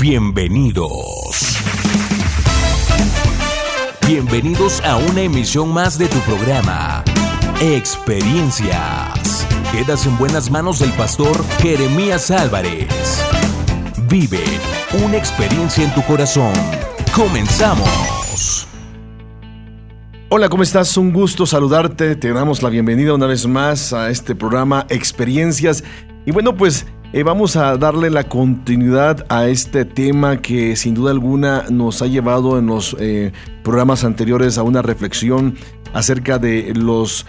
Bienvenidos a una emisión más de tu programa Experiencias. Quedas en buenas manos del pastor Jeremías Álvarez. Vive una experiencia en tu corazón. Comenzamos. Hola, ¿cómo estás? Un gusto saludarte. Te damos la bienvenida una vez más a este programa Experiencias. Y bueno, pues vamos a darle la continuidad a este tema que sin duda alguna nos ha llevado en los programas anteriores a una reflexión acerca de los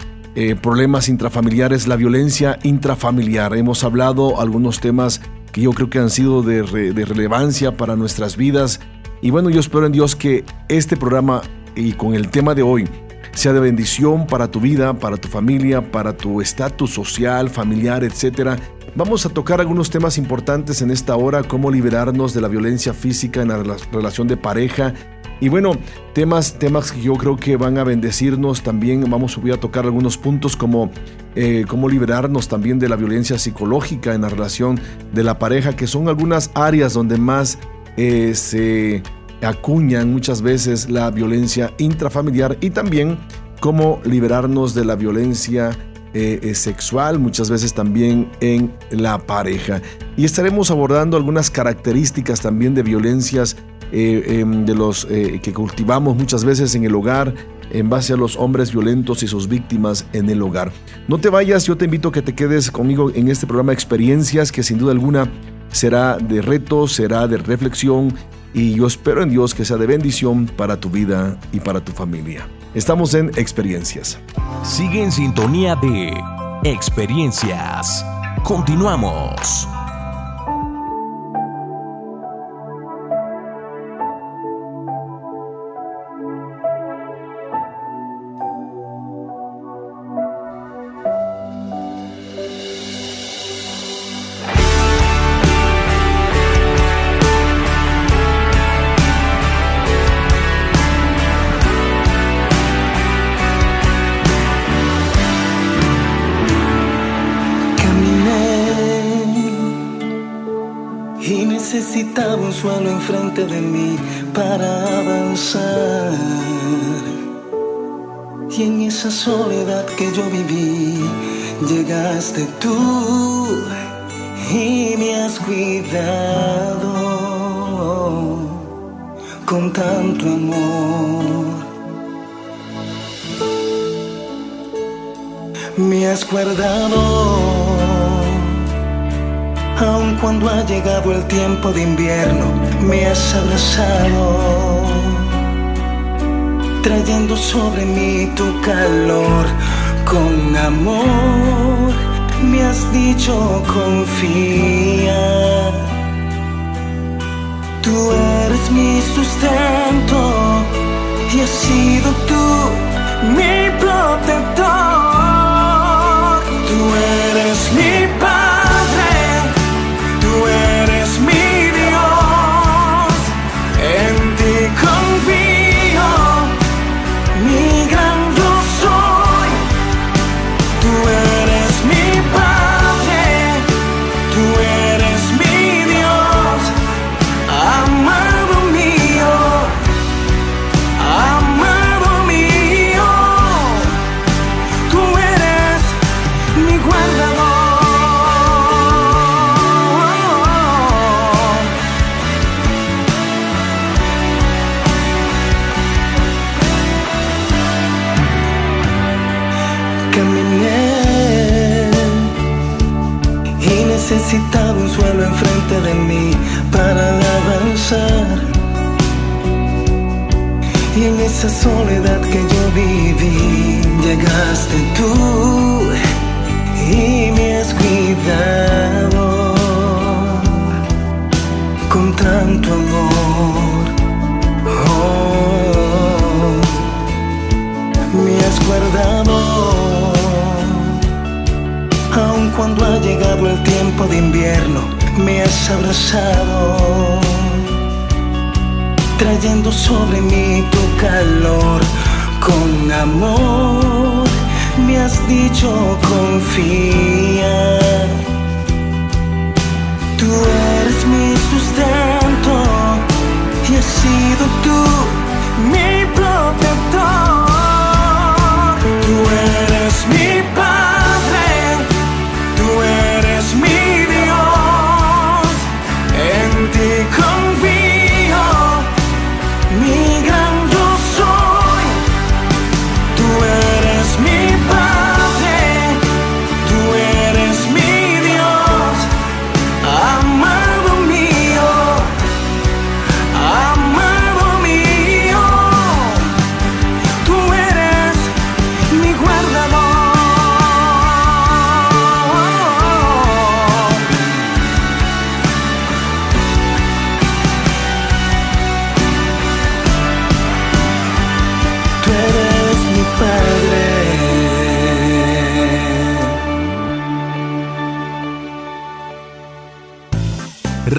problemas intrafamiliares, la violencia intrafamiliar. Hemos hablado algunos temas que yo creo que han sido de relevancia para nuestras vidas. Y bueno, yo espero en Dios que este programa y con el tema de hoy sea de bendición para tu vida, para tu familia, para tu estatus social, familiar, etcétera. Vamos a tocar algunos temas importantes en esta hora, cómo liberarnos de la violencia física en la relación de pareja. Y bueno, temas que yo creo que van a bendecirnos también. Voy a tocar algunos puntos como cómo liberarnos también de la violencia psicológica en la relación de la pareja, que son algunas áreas donde más se acuñan muchas veces la violencia intrafamiliar, y también cómo liberarnos de la violencia sexual, muchas veces también en la pareja. Y estaremos abordando algunas características también de violencias de los que cultivamos muchas veces en el hogar, en base a los hombres violentos y sus víctimas en el hogar. No te vayas, yo te invito a que te quedes conmigo en este programa Experiencias, que sin duda alguna será de reto, será de reflexión, y yo espero en Dios que sea de bendición para tu vida y para tu familia. Estamos en Experiencias. Sigue en sintonía de Experiencias. Continuamos. Necesitaba un suelo enfrente de mí para avanzar, y en esa soledad que yo viví llegaste tú y me has cuidado con tanto amor. Me has guardado aun cuando ha llegado el tiempo de invierno. Me has abrazado, trayendo sobre mí tu calor. Con amor me has dicho confía, tú eres mi sustento y has sido tú mi protector. Tú eres mi paz, enfrente de mí para avanzar, y en esa soledad que yo viví llegaste tú y me has cuidado con tanto amor. Oh, me has guardado aun cuando ha llegado el tiempo de invierno. Me has abrazado, trayendo sobre mí tu calor. Con amor me has dicho confía, tú eres mi sustento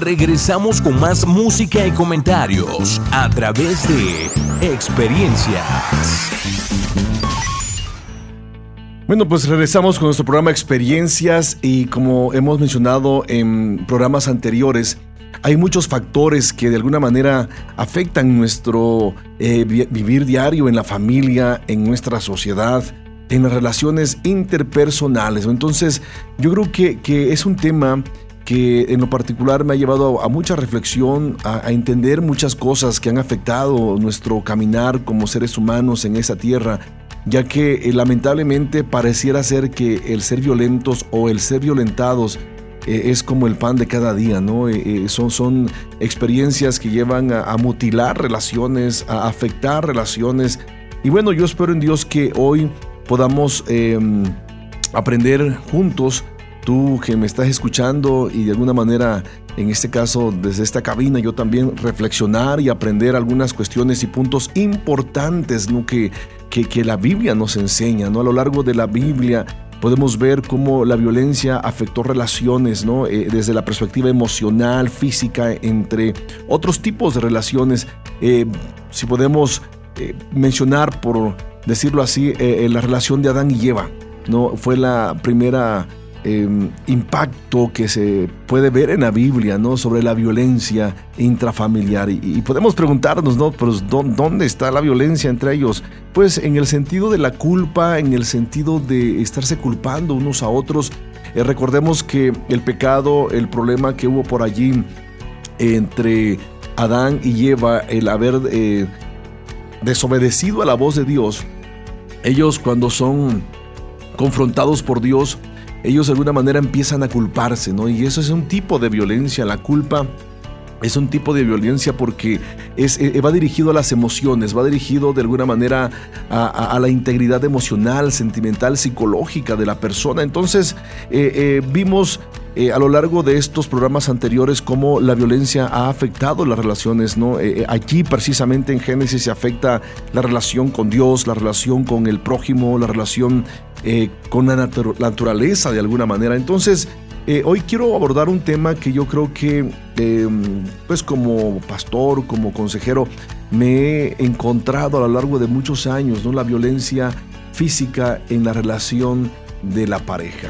regresamos con más música y comentarios a través de Experiencias. Bueno, pues regresamos con nuestro programa Experiencias y como hemos mencionado en programas anteriores, hay muchos factores que de alguna manera afectan nuestro vivir diario en la familia, en nuestra sociedad, en las relaciones interpersonales. Entonces, yo creo que es un tema que en lo particular me ha llevado a mucha reflexión, a entender muchas cosas que han afectado nuestro caminar como seres humanos en esta tierra, ya que lamentablemente pareciera ser que el ser violentos o el ser violentados es como el pan de cada día, ¿no? Son experiencias que llevan a mutilar relaciones, a afectar relaciones. Y bueno, yo espero en Dios que hoy podamos aprender juntos, tú que me estás escuchando y de alguna manera, en este caso desde esta cabina, yo también reflexionar y aprender algunas cuestiones y puntos importantes, ¿no? que la Biblia nos enseña, ¿no? A lo largo de la Biblia podemos ver cómo la violencia afectó relaciones, ¿no? Desde la perspectiva emocional, física, entre otros tipos de relaciones. Si podemos mencionar, por decirlo así, la relación de Adán y Eva, ¿no? Fue la primera impacto que se puede ver en la Biblia, ¿no? Sobre la violencia intrafamiliar. Y podemos preguntarnos, ¿no? Pero ¿dónde está la violencia entre ellos? Pues en el sentido de la culpa, en el sentido de estarse culpando unos a otros. Recordemos que el pecado, el problema que hubo por allí entre Adán y Eva, el haber desobedecido a la voz de Dios, ellos cuando son confrontados por Dios, ellos de alguna manera empiezan a culparse, ¿no? Y eso es un tipo de violencia. La culpa es un tipo de violencia porque va dirigido a las emociones, va dirigido de alguna manera a la integridad emocional, sentimental, psicológica de la persona. Entonces vimos a lo largo de estos programas anteriores cómo la violencia ha afectado las relaciones, ¿no? Aquí precisamente en Génesis se afecta la relación con Dios, la relación con el prójimo, la relación con la naturaleza de alguna manera. Entonces hoy quiero abordar un tema que yo creo que pues como pastor, como consejero, me he encontrado a lo largo de muchos años, ¿no? La violencia física en la relación de la pareja.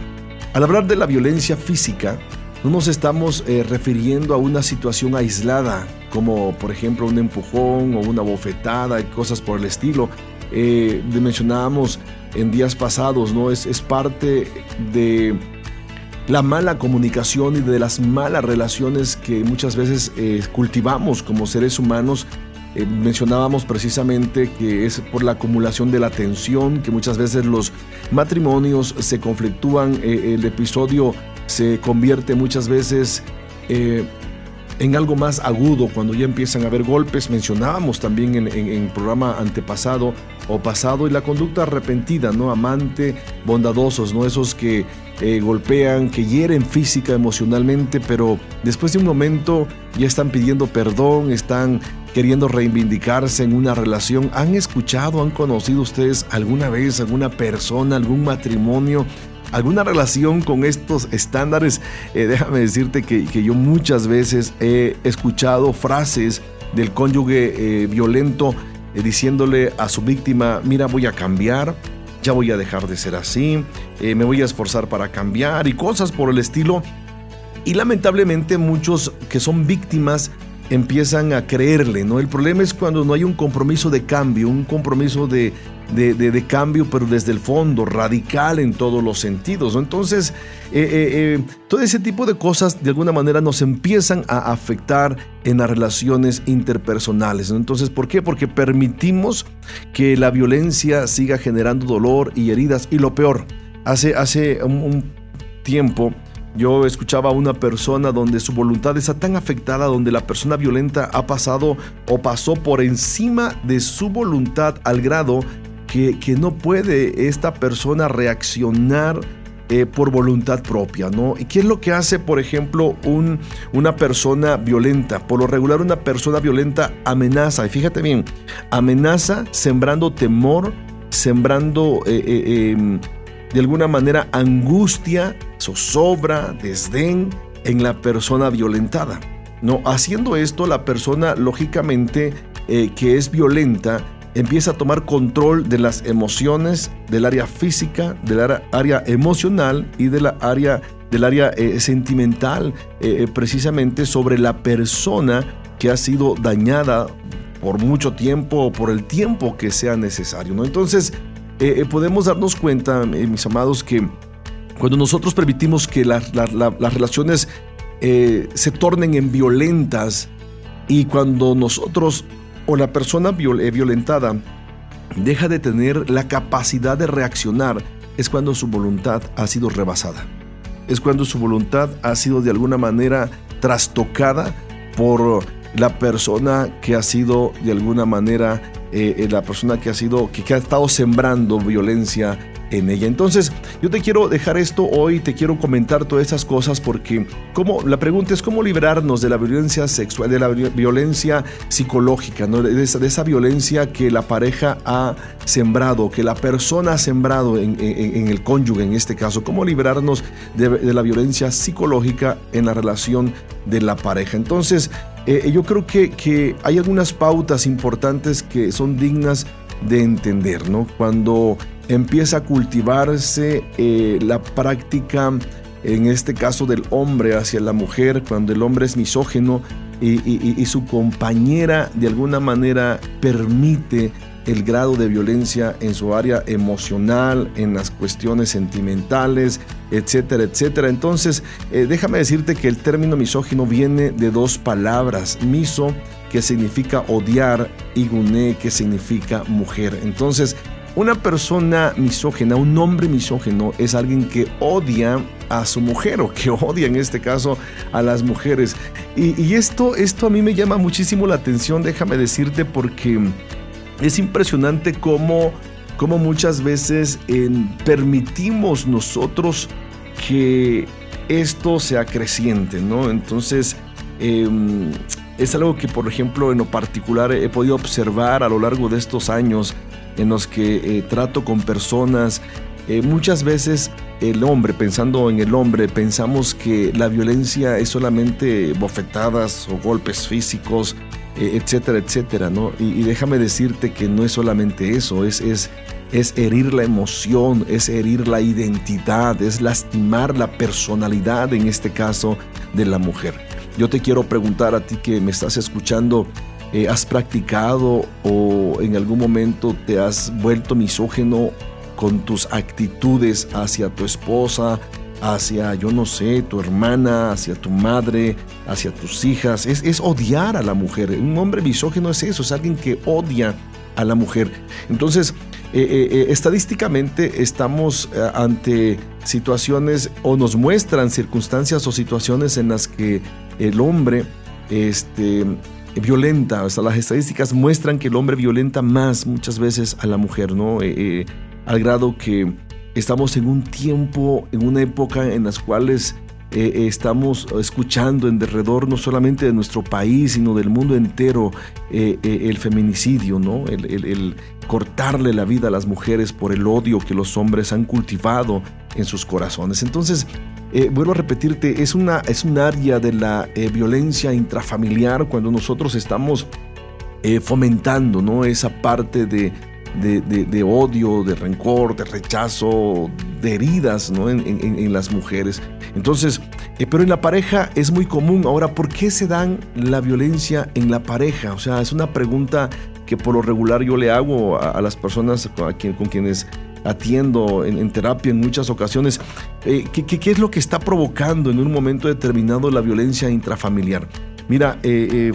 Al hablar de la violencia física, no nos estamos refiriendo a una situación aislada, como por ejemplo un empujón o una bofetada y cosas por el estilo. Mencionábamos en días pasados, ¿no? Es parte de la mala comunicación y de las malas relaciones que muchas veces cultivamos como seres humanos. Mencionábamos precisamente que es por la acumulación de la tensión, que muchas veces los matrimonios se conflictúan, el episodio se convierte muchas veces en algo más agudo cuando ya empiezan a haber golpes. Mencionábamos también en programa antepasado o pasado, y la conducta arrepentida, ¿no? Amante, bondadosos, ¿no? Esos que golpean, que hieren física, emocionalmente, pero después de un momento ya están pidiendo perdón, están queriendo reivindicarse en una relación. ¿Han escuchado, han conocido ustedes alguna vez alguna persona, algún matrimonio, alguna relación con estos estándares? Déjame decirte que yo muchas veces he escuchado frases del cónyuge violento diciéndole a su víctima: mira, voy a cambiar, ya voy a dejar de ser así, me voy a esforzar para cambiar, y cosas por el estilo. Y lamentablemente muchos que son víctimas empiezan a creerle, ¿no? El problema es cuando no hay un compromiso de cambio, un compromiso de cambio, pero desde el fondo, radical en todos los sentidos, ¿no? Entonces, todo ese tipo de cosas de alguna manera nos empiezan a afectar en las relaciones interpersonales, ¿no? Entonces, ¿por qué? Porque permitimos que la violencia siga generando dolor y heridas. Y lo peor, hace un tiempo yo escuchaba a una persona donde su voluntad está tan afectada, donde la persona violenta ha pasado o pasó por encima de su voluntad al grado que no puede esta persona reaccionar por voluntad propia, ¿no? ¿Y qué es lo que hace, por ejemplo, una persona violenta? Por lo regular, una persona violenta amenaza, y fíjate bien, amenaza sembrando temor, sembrando de alguna manera angustia, zozobra, desdén en la persona violentada. No, haciendo esto, la persona lógicamente que es violenta empieza a tomar control de las emociones, del área física, del área emocional y de del área sentimental, precisamente sobre la persona que ha sido dañada por mucho tiempo o por el tiempo que sea necesario, ¿no? Entonces podemos darnos cuenta, mis amados, que cuando nosotros permitimos que las relaciones se tornen en violentas, y cuando nosotros o la persona violentada deja de tener la capacidad de reaccionar, es cuando su voluntad ha sido rebasada. Es cuando su voluntad ha sido de alguna manera trastocada por la persona que ha sido de alguna manera la persona que ha estado sembrando violencia en ella. Entonces, yo te quiero dejar esto hoy, te quiero comentar todas estas cosas, porque la pregunta es cómo librarnos de la violencia sexual, de la violencia psicológica, ¿no? de esa violencia que la pareja ha sembrado, que la persona ha sembrado en el cónyuge, en este caso. Cómo librarnos de la violencia psicológica en la relación de la pareja. Entonces, yo creo que hay algunas pautas importantes que son dignas de entender, ¿no? Cuando empieza a cultivarse la práctica, en este caso del hombre hacia la mujer, cuando el hombre es misógino y su compañera de alguna manera permite el grado de violencia en su área emocional, en las cuestiones sentimentales, etcétera, etcétera. Entonces, déjame decirte que el término misógino viene de dos palabras: miso, que significa odiar, y guné, que significa mujer. Entonces, una persona misógina, un hombre misógino, es alguien que odia a su mujer, o que odia en este caso a las mujeres. Y esto a mí me llama muchísimo la atención, déjame decirte, porque es impresionante cómo muchas veces permitimos nosotros que esto sea creciente, ¿no? Entonces, es algo que, por ejemplo, en lo particular he podido observar a lo largo de estos años en los que trato con personas. Muchas veces pensando en el hombre, pensamos que la violencia es solamente bofetadas o golpes físicos, etcétera, etcétera, ¿no? Y déjame decirte que no es solamente eso, es herir la emoción, es herir la identidad, es lastimar la personalidad, en este caso, de la mujer. Yo te quiero preguntar a ti que me estás escuchando, ¿has practicado o en algún momento te has vuelto misógino con tus actitudes hacia tu esposa, hacia, yo no sé, tu hermana, hacia tu madre, hacia tus hijas? Es odiar a la mujer. Un hombre misógino es eso, es alguien que odia a la mujer. Entonces, estadísticamente estamos ante situaciones, o nos muestran circunstancias o situaciones en las que el hombre violenta. O sea, las estadísticas muestran que el hombre violenta más muchas veces a la mujer, ¿no? Al grado que estamos en un tiempo, en una época en las cuales estamos escuchando en derredor, no solamente de nuestro país, sino del mundo entero, el feminicidio, ¿no? El cortarle la vida a las mujeres por el odio que los hombres han cultivado en sus corazones. Entonces, vuelvo a repetirte, es un área de la violencia intrafamiliar, cuando nosotros estamos fomentando, ¿no?, esa parte de odio, de rencor, de rechazo, de heridas, ¿no?, en las mujeres. Entonces, pero en la pareja es muy común. Ahora, ¿por qué se dan la violencia en la pareja? O sea, es una pregunta que por lo regular yo le hago a las personas con quienes atiendo en terapia en muchas ocasiones. ¿Qué es lo que está provocando en un momento determinado la violencia intrafamiliar? Mira,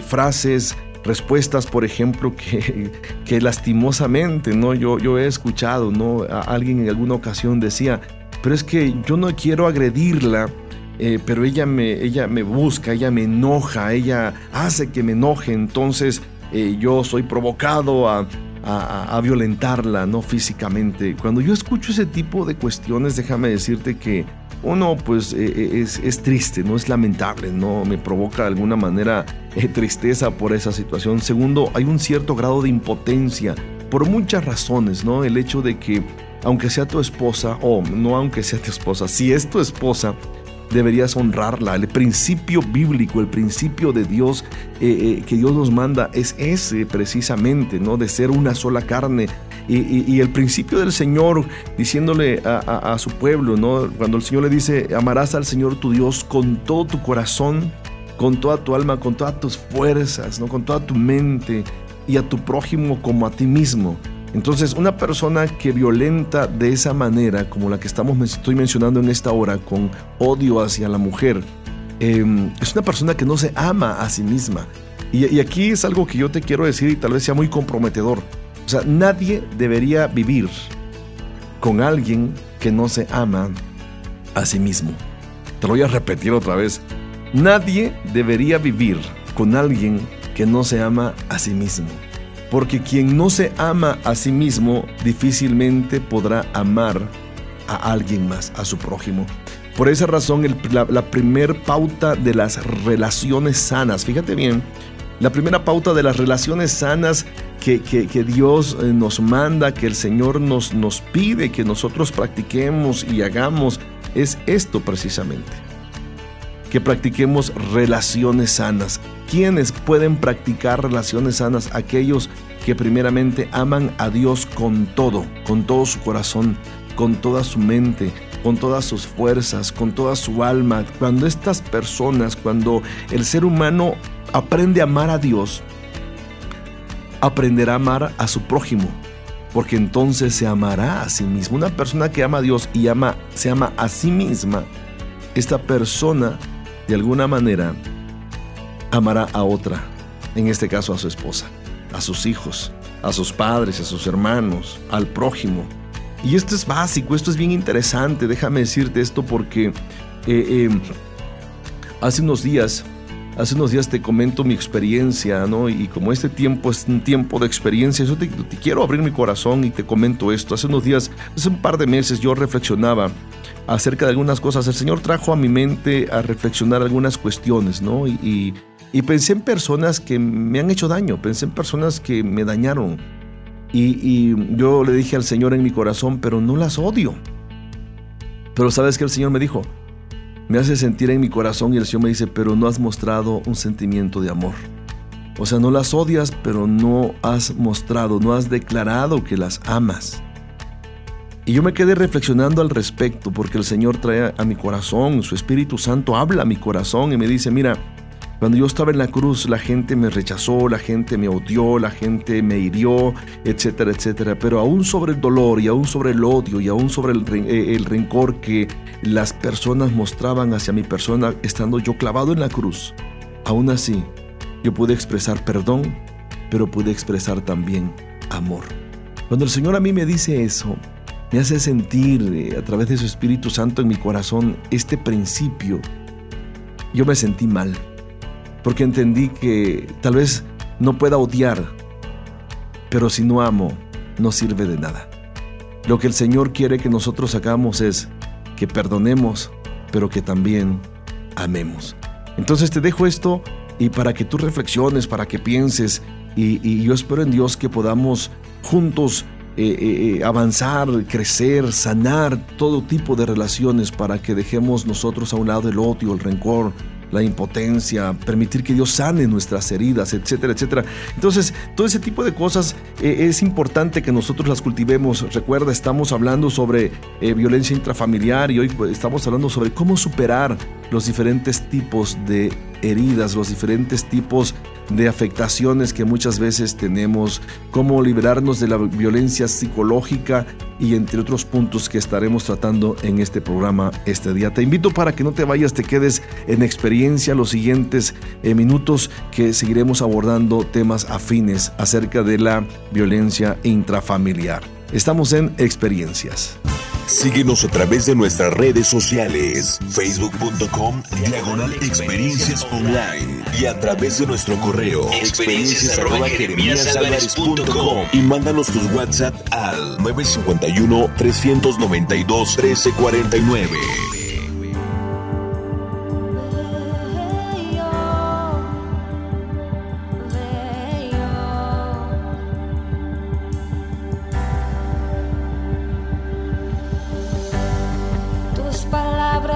frases, respuestas, por ejemplo, que lastimosamente, ¿no?, yo he escuchado, ¿no?, a alguien en alguna ocasión decía: pero es que yo no quiero agredirla, pero ella me busca, ella me enoja, ella hace que me enoje, entonces yo soy provocado a violentarla, ¿no?, físicamente. Cuando yo escucho ese tipo de cuestiones, déjame decirte que uno, pues, es triste, ¿no?, es lamentable, ¿no?, me provoca de alguna manera tristeza por esa situación. Segundo, hay un cierto grado de impotencia por muchas razones, ¿no? El hecho de que, aunque sea tu esposa, si es tu esposa, deberías honrarla. El principio bíblico, el principio de Dios que Dios nos manda es ese precisamente, ¿no? De ser una sola carne. Y el principio del Señor diciéndole a su pueblo, ¿no? Cuando el Señor le dice, amarás al Señor tu Dios con todo tu corazón, con toda tu alma, con todas tus fuerzas, ¿no? Con toda tu mente, y a tu prójimo como a ti mismo. Entonces, una persona que violenta de esa manera, como la que estoy mencionando en esta hora, con odio hacia la mujer, es una persona que no se ama a sí misma. Y aquí es algo que yo te quiero decir y tal vez sea muy comprometedor. O sea, nadie debería vivir con alguien que no se ama a sí mismo. Te lo voy a repetir otra vez. Nadie debería vivir con alguien que no se ama a sí mismo. Porque quien no se ama a sí mismo difícilmente podrá amar a alguien más, a su prójimo. Por esa razón, la primer pauta de las relaciones sanas, fíjate bien, la primera pauta de las relaciones sanas que Dios nos manda, que el Señor nos pide que nosotros practiquemos y hagamos, es esto precisamente. Que practiquemos relaciones sanas. ¿Quiénes pueden practicar relaciones sanas? Aquellos que primeramente aman a Dios con todo su corazón, con toda su mente, con todas sus fuerzas, con toda su alma. Cuando estas personas, cuando el ser humano aprende a amar a Dios, aprenderá a amar a su prójimo, porque entonces se amará a sí mismo. Una persona que ama a Dios y se ama a sí misma, esta persona de alguna manera amará a otra, en este caso a su esposa, a sus hijos, a sus padres, a sus hermanos, al prójimo. Y esto es básico, esto es bien interesante. Déjame decirte esto porque hace unos días te comento mi experiencia, ¿no? Y como este tiempo es un tiempo de experiencia, yo te quiero abrir mi corazón y te comento esto. Hace unos días, hace un par de meses, yo reflexionaba acerca de algunas cosas. El Señor trajo a mi mente a reflexionar algunas cuestiones, ¿no? Y pensé en personas que me han hecho daño, pensé en personas que me dañaron. Y yo le dije al Señor en mi corazón, pero no las odio. Pero ¿sabes qué? El Señor me dijo, me hace sentir en mi corazón, y el Señor me dice, pero no has mostrado un sentimiento de amor. O sea, no las odias, pero no has mostrado, no has declarado que las amas. Y yo me quedé reflexionando al respecto, porque el Señor trae a mi corazón, su Espíritu Santo habla a mi corazón y me dice, mira, cuando yo estaba en la cruz, la gente me rechazó, la gente me odió, la gente me hirió, etcétera, etcétera. Pero aún sobre el dolor y aún sobre el odio y aún sobre el rencor que las personas mostraban hacia mi persona, estando yo clavado en la cruz, aún así yo pude expresar perdón, pero pude expresar también amor. Cuando el Señor a mí me dice eso, me hace sentir a través de su Espíritu Santo en mi corazón este principio. Yo me sentí mal, porque entendí que tal vez no pueda odiar, pero si no amo, no sirve de nada. Lo que el Señor quiere que nosotros hagamos es que perdonemos, pero que también amemos. Entonces te dejo esto y para que tú reflexiones, para que pienses, y yo espero en Dios que podamos juntos avanzar, crecer, sanar todo tipo de relaciones para que dejemos nosotros a un lado el odio, el rencor, la impotencia, permitir que Dios sane nuestras heridas, etcétera, etcétera. Entonces, todo ese tipo de cosas es importante que nosotros las cultivemos. Recuerda, estamos hablando sobre violencia intrafamiliar y hoy estamos hablando sobre cómo superar los diferentes tipos de heridas, los diferentes tipos de afectaciones que muchas veces tenemos, cómo liberarnos de la violencia psicológica y entre otros puntos que estaremos tratando en este programa este día. Te invito para que no te vayas, te quedes en experiencia los siguientes minutos que seguiremos abordando temas afines acerca de la violencia intrafamiliar. Estamos en Experiencias. Síguenos a través de nuestras redes sociales, facebook.com/experienciasonline y a través de nuestro correo experiencias@jeremiasalvarez.com y mándanos tus WhatsApp al 951-392-1349.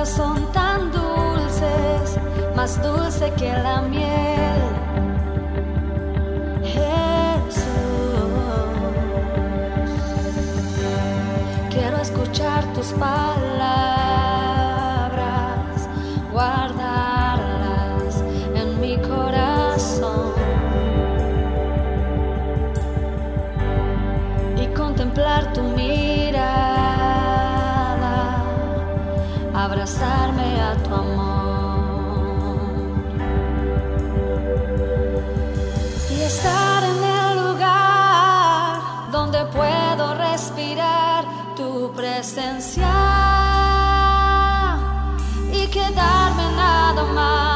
Son tan duras. más dulce que la miel. Jesús, quiero escuchar tus palabras, guardarlas en mi corazón y contemplar tu mirada, abrazarme a tu amor. Estar en el lugar donde puedo respirar tu presencia y quedarme nada más.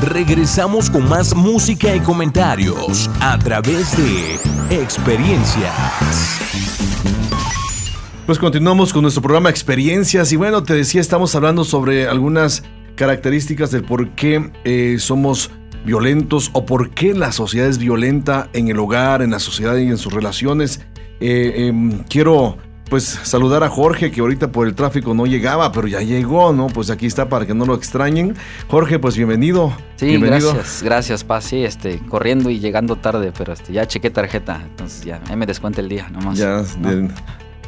Regresamos con más música y comentarios a través de Experiencias. Pues continuamos con nuestro programa Experiencias y bueno, te decía, estamos hablando sobre algunas características del por qué somos violentos o por qué la sociedad es violenta en el hogar, en la sociedad y en sus relaciones. Quiero pues saludar a Jorge, que ahorita por el tráfico no llegaba, pero ya llegó, ¿no? Pues aquí está para que no lo extrañen. Jorge, pues bienvenido. Sí, bienvenido. Gracias, pa. Sí, corriendo y llegando tarde, pero ya chequé tarjeta, entonces ya ahí me descuenta el día nomás. Ya, ¿no?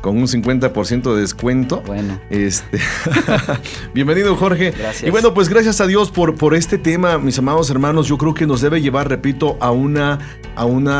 Con un 50% de descuento. Bueno. Bienvenido, Jorge. Gracias. Y bueno, pues gracias a Dios por este tema, mis amados hermanos. Yo creo que nos debe llevar, repito, a una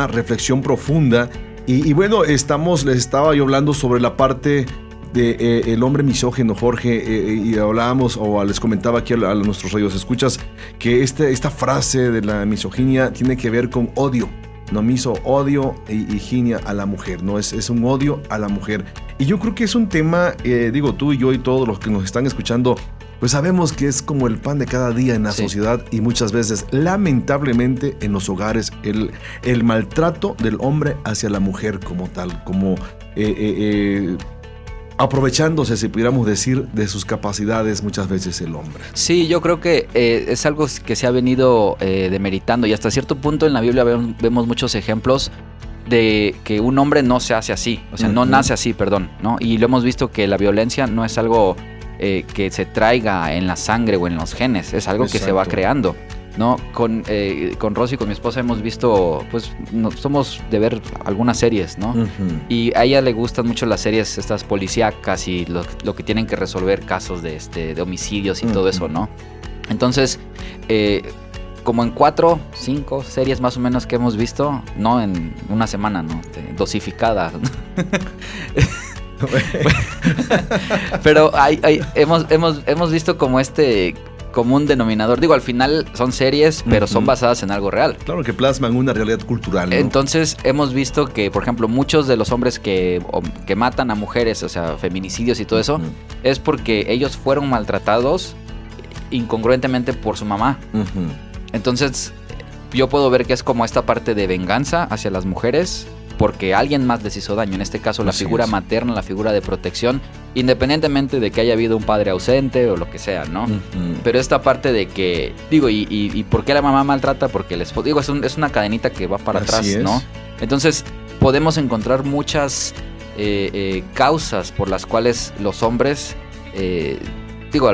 reflexión profunda. Y bueno, les estaba yo hablando sobre la parte del hombre misógino, Jorge, y hablábamos, o les comentaba aquí a nuestros radioescuchas, que esta frase de la misoginia tiene que ver con odio, no miso, odio y ginia a la mujer, ¿no? Es un odio a la mujer. Y yo creo que es un tema, digo, tú y yo y todos los que nos están escuchando, pues sabemos que es como el pan de cada día en la sociedad y muchas veces, lamentablemente, en los hogares, el maltrato del hombre hacia la mujer como tal, como aprovechándose, si pudiéramos decir, de sus capacidades muchas veces el hombre. Sí, yo creo que es algo que se ha venido demeritando y hasta cierto punto en la Biblia vemos muchos ejemplos de que un hombre no se hace así, o sea, no nace así, perdón, ¿no? Y lo hemos visto que la violencia no es algo que se traiga en la sangre o en los genes, es algo que se va creando, ¿no? Con Rosy, con mi esposa, hemos visto, pues, somos de ver algunas series, ¿no? Y a ella le gustan mucho las series estas policíacas y lo que tienen que resolver casos de homicidios y todo eso, ¿no? Entonces, como en 4, 5 series más o menos que hemos visto, no en una semana, ¿no? Dosificadas. Pero hemos visto como común denominador. Digo, al final son series, pero son basadas en algo real. Claro, que plasman una realidad cultural, ¿no? Entonces, hemos visto que, por ejemplo, muchos de los hombres que matan a mujeres, o sea, feminicidios y todo eso, es porque ellos fueron maltratados incongruentemente por su mamá. Entonces, yo puedo ver que es como esta parte de venganza hacia las mujeres, porque alguien más les hizo daño, en este caso la figura materna, la figura de protección, independientemente de que haya habido un padre ausente o lo que sea, ¿no? Pero esta parte de que, digo, ¿y por qué la mamá maltrata? Porque el esposo, digo, es una cadenita que va para atrás, ¿no? Entonces, podemos encontrar muchas causas por las cuales los hombres... Digo,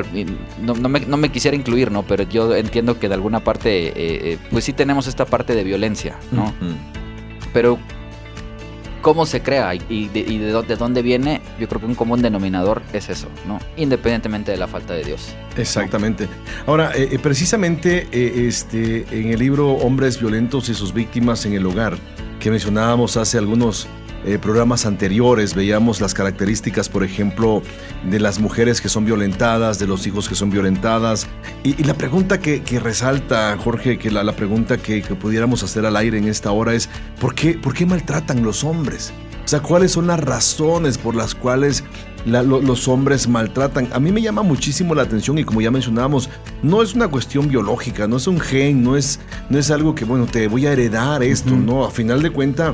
no me quisiera incluir, ¿no? Pero yo entiendo que de alguna parte, pues sí tenemos esta parte de violencia, ¿no? Pero cómo se crea y de dónde viene, yo creo que un común denominador es eso, ¿no? Independientemente de la falta de Dios. Exactamente. Ahora, precisamente en el libro Hombres Violentos y sus Víctimas en el Hogar, que mencionábamos hace algunos programas anteriores, veíamos las características, por ejemplo, de las mujeres que son violentadas, de los hijos que son violentadas, y la pregunta que resalta, Jorge, que la pregunta que pudiéramos hacer al aire en esta hora es, ¿por qué maltratan los hombres? O sea, ¿cuáles son las razones por las cuales los hombres maltratan? A mí me llama muchísimo la atención, y como ya mencionábamos, no es una cuestión biológica, no es un gen, no es algo que, bueno, te voy a heredar esto, ¿no? A final de cuentas,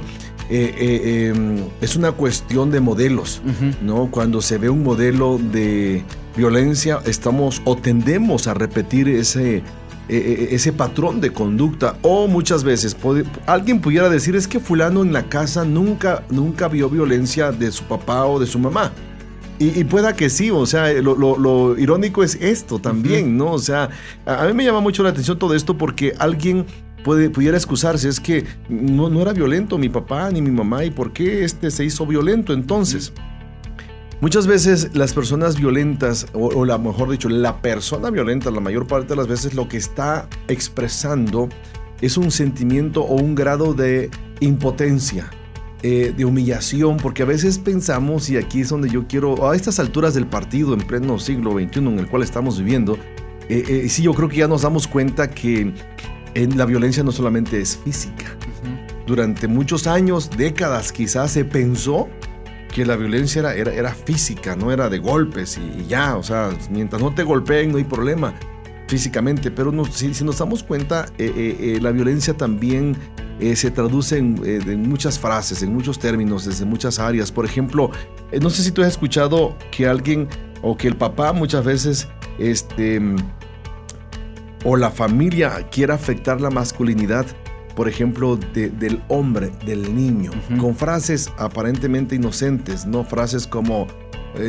es una cuestión de modelos, ¿no? Cuando se ve un modelo de violencia, estamos o tendemos a repetir ese patrón de conducta, o muchas veces alguien pudiera decir, es que fulano en la casa nunca vio violencia de su papá o de su mamá, y pueda que sí, o sea, lo irónico es esto también, ¿no? O sea, a mí me llama mucho la atención todo esto, porque alguien pudiera excusarse, es que no era violento mi papá ni mi mamá, ¿y por qué se hizo violento entonces? Muchas veces las personas violentas, o mejor dicho, la persona violenta, la mayor parte de las veces lo que está expresando es un sentimiento o un grado de impotencia, de humillación, porque a veces pensamos, y aquí es donde yo quiero, a estas alturas del partido, en pleno siglo XXI en el cual estamos viviendo, sí, yo creo que ya nos damos cuenta que la violencia no solamente es física. Durante muchos años, décadas quizás, se pensó que la violencia era física, no era de golpes y ya, o sea, mientras no te golpeen no hay problema físicamente, pero si nos damos cuenta, la violencia también se traduce en muchas frases, en muchos términos, desde muchas áreas. Por ejemplo, no sé si tú has escuchado que alguien, o que el papá muchas veces, o la familia quiere afectar la masculinidad, por ejemplo, del hombre, del niño, con frases aparentemente inocentes, ¿no? Frases como,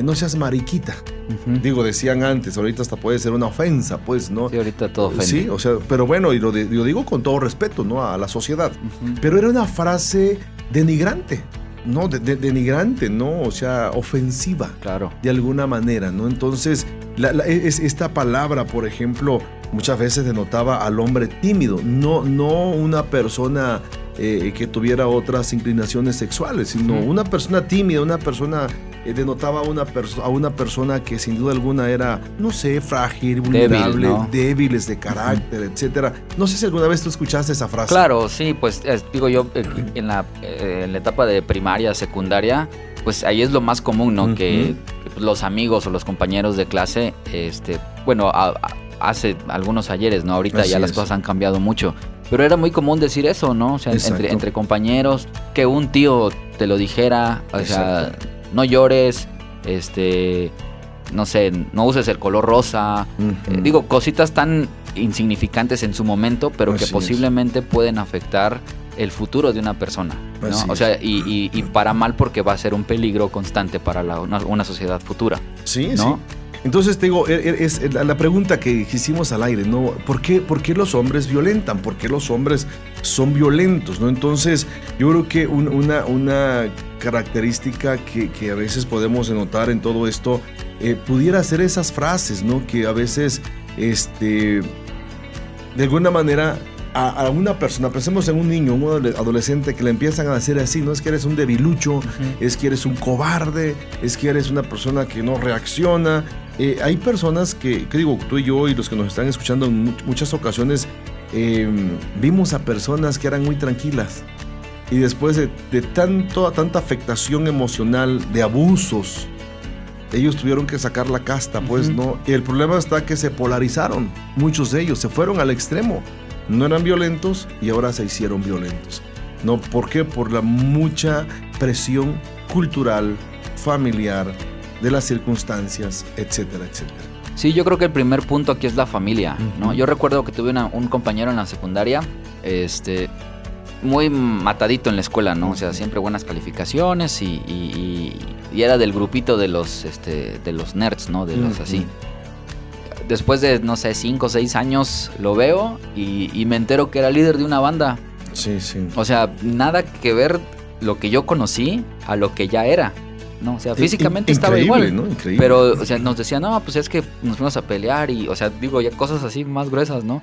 no seas mariquita. Digo, decían antes, ahorita hasta puede ser una ofensa, pues, ¿no? Sí, ahorita todo ofende. Sí, o sea, pero bueno, y lo digo con todo respeto, ¿no? A la sociedad. Pero era una frase denigrante, ¿no? Denigrante, ¿no? O sea, ofensiva. Claro. De alguna manera, ¿no? Entonces, esta palabra, por ejemplo, muchas veces denotaba al hombre tímido, no una persona que tuviera otras inclinaciones sexuales, sino una persona tímida, una persona, denotaba a una persona que sin duda alguna era, no sé, frágil, vulnerable, débil, ¿no? Débiles de carácter, etcétera. No sé si alguna vez tú escuchaste esa frase. Claro, sí, pues digo yo, en la etapa de primaria, secundaria, pues ahí es lo más común, ¿no? Que los amigos o los compañeros de clase, bueno, hace algunos ayeres, ¿no? Ahorita así ya las cosas han cambiado mucho. Pero era muy común decir eso, ¿no? O sea, entre compañeros, que un tío te lo dijera, o sea, no llores, no sé, no uses el color rosa. Digo, cositas tan insignificantes en su momento, pero así que posiblemente pueden afectar el futuro de una persona, ¿no? O sea, y para mal, porque va a ser un peligro constante para una sociedad futura. Sí, ¿no? Sí. Entonces te digo, es la pregunta que hicimos al aire, ¿no? ¿Por qué los hombres violentan? ¿Por qué los hombres son violentos? ¿No? Entonces, yo creo que una característica que a veces podemos notar en todo esto, pudiera ser esas frases, ¿no? Que a veces, de alguna manera, a una persona, pensemos en un niño, un adolescente, que le empiezan a decir así, no, es que eres un debilucho, uh-huh, es que eres un cobarde, es que eres una persona que no reacciona. Hay personas que digo, tú y yo y los que nos están escuchando en muchas ocasiones, vimos a personas que eran muy tranquilas y después de tanta afectación emocional, de abusos, ellos tuvieron que sacar la casta, pues, uh-huh, ¿no? Y el problema está que se polarizaron, muchos de ellos se fueron al extremo. No eran violentos y ahora se hicieron violentos. ¿No? ¿Por qué? Por la mucha presión cultural, familiar, de las circunstancias, etcétera, etcétera. Sí, yo creo que el primer punto aquí es la familia, ¿no? Uh-huh. Yo recuerdo que tuve un compañero en la secundaria, muy matadito en la escuela, ¿no? O sea, siempre buenas calificaciones y era del grupito de los nerds, ¿no? De los, uh-huh, así. Después de, no sé, 5 o 6 años lo veo y me entero que era líder de una banda. Sí, sí. O sea, nada que ver lo que yo conocí a lo que ya era, ¿no? O sea, físicamente estaba igual, ¿no? Increíble. Pero, o sea, nos decía, no, pues es que nos fuimos a pelear y, o sea, digo, ya cosas así más gruesas, ¿no?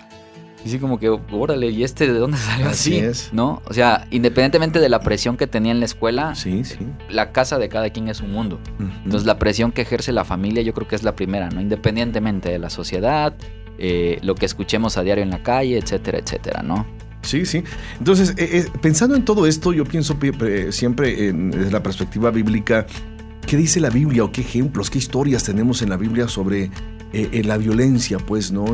Y sí, como que, órale, ¿y este de dónde salió así? Así es. ¿No? O sea, independientemente de la presión que tenía en la escuela, sí, sí, la casa de cada quien es un mundo. Uh-huh. Entonces, la presión que ejerce la familia, yo creo que es la primera, ¿no? Independientemente de la sociedad, lo que escuchemos a diario en la calle, etcétera, etcétera, ¿no? Sí, sí. Entonces, pensando en todo esto, yo pienso siempre desde la perspectiva bíblica, ¿qué dice la Biblia o qué ejemplos, qué historias tenemos en la Biblia sobre la violencia, pues, ¿no?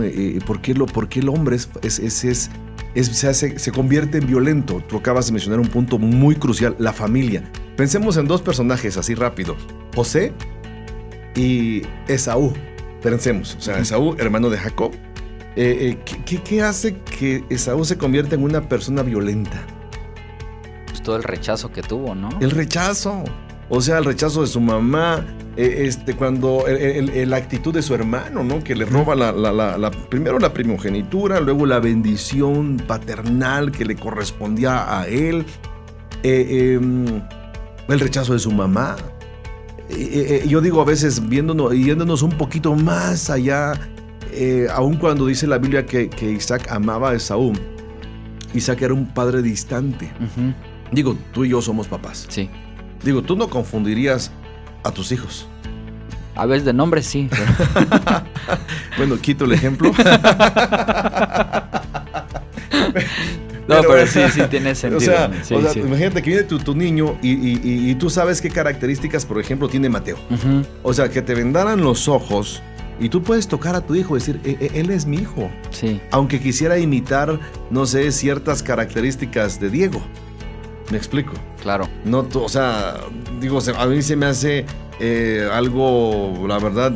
¿Por qué el hombre se convierte en violento? Tú acabas de mencionar un punto muy crucial, la familia. Pensemos en dos personajes así rápido, José y Esaú. Pensemos, o sea, Esaú, hermano de Jacob. ¿Qué hace que Esaú se convierta en una persona violenta? Pues todo el rechazo que tuvo, ¿no? El rechazo. O sea, el rechazo de su mamá, cuando la actitud de su hermano, ¿no? Que le roba primero la primogenitura, luego la bendición paternal que le correspondía a él, el rechazo de su mamá. Yo digo, a veces yéndonos un poquito más allá, aun cuando dice la Biblia que Isaac amaba a Esaú, Isaac era un padre distante. Uh-huh. Digo, tú y yo somos papás. Sí. Digo, tú no confundirías a tus hijos. A veces de nombre sí. Pero... bueno, quito el ejemplo. No, pero sí tiene sentido. O sea, imagínate que viene tu niño y tú sabes qué características, por ejemplo, tiene Mateo. Uh-huh. O sea, que te vendaran los ojos y tú puedes tocar a tu hijo y decir, él es mi hijo. Sí. Aunque quisiera imitar, no sé, ciertas características de Diego. ¿Me explico? Claro. No, o sea, digo, a mí se me hace algo, la verdad,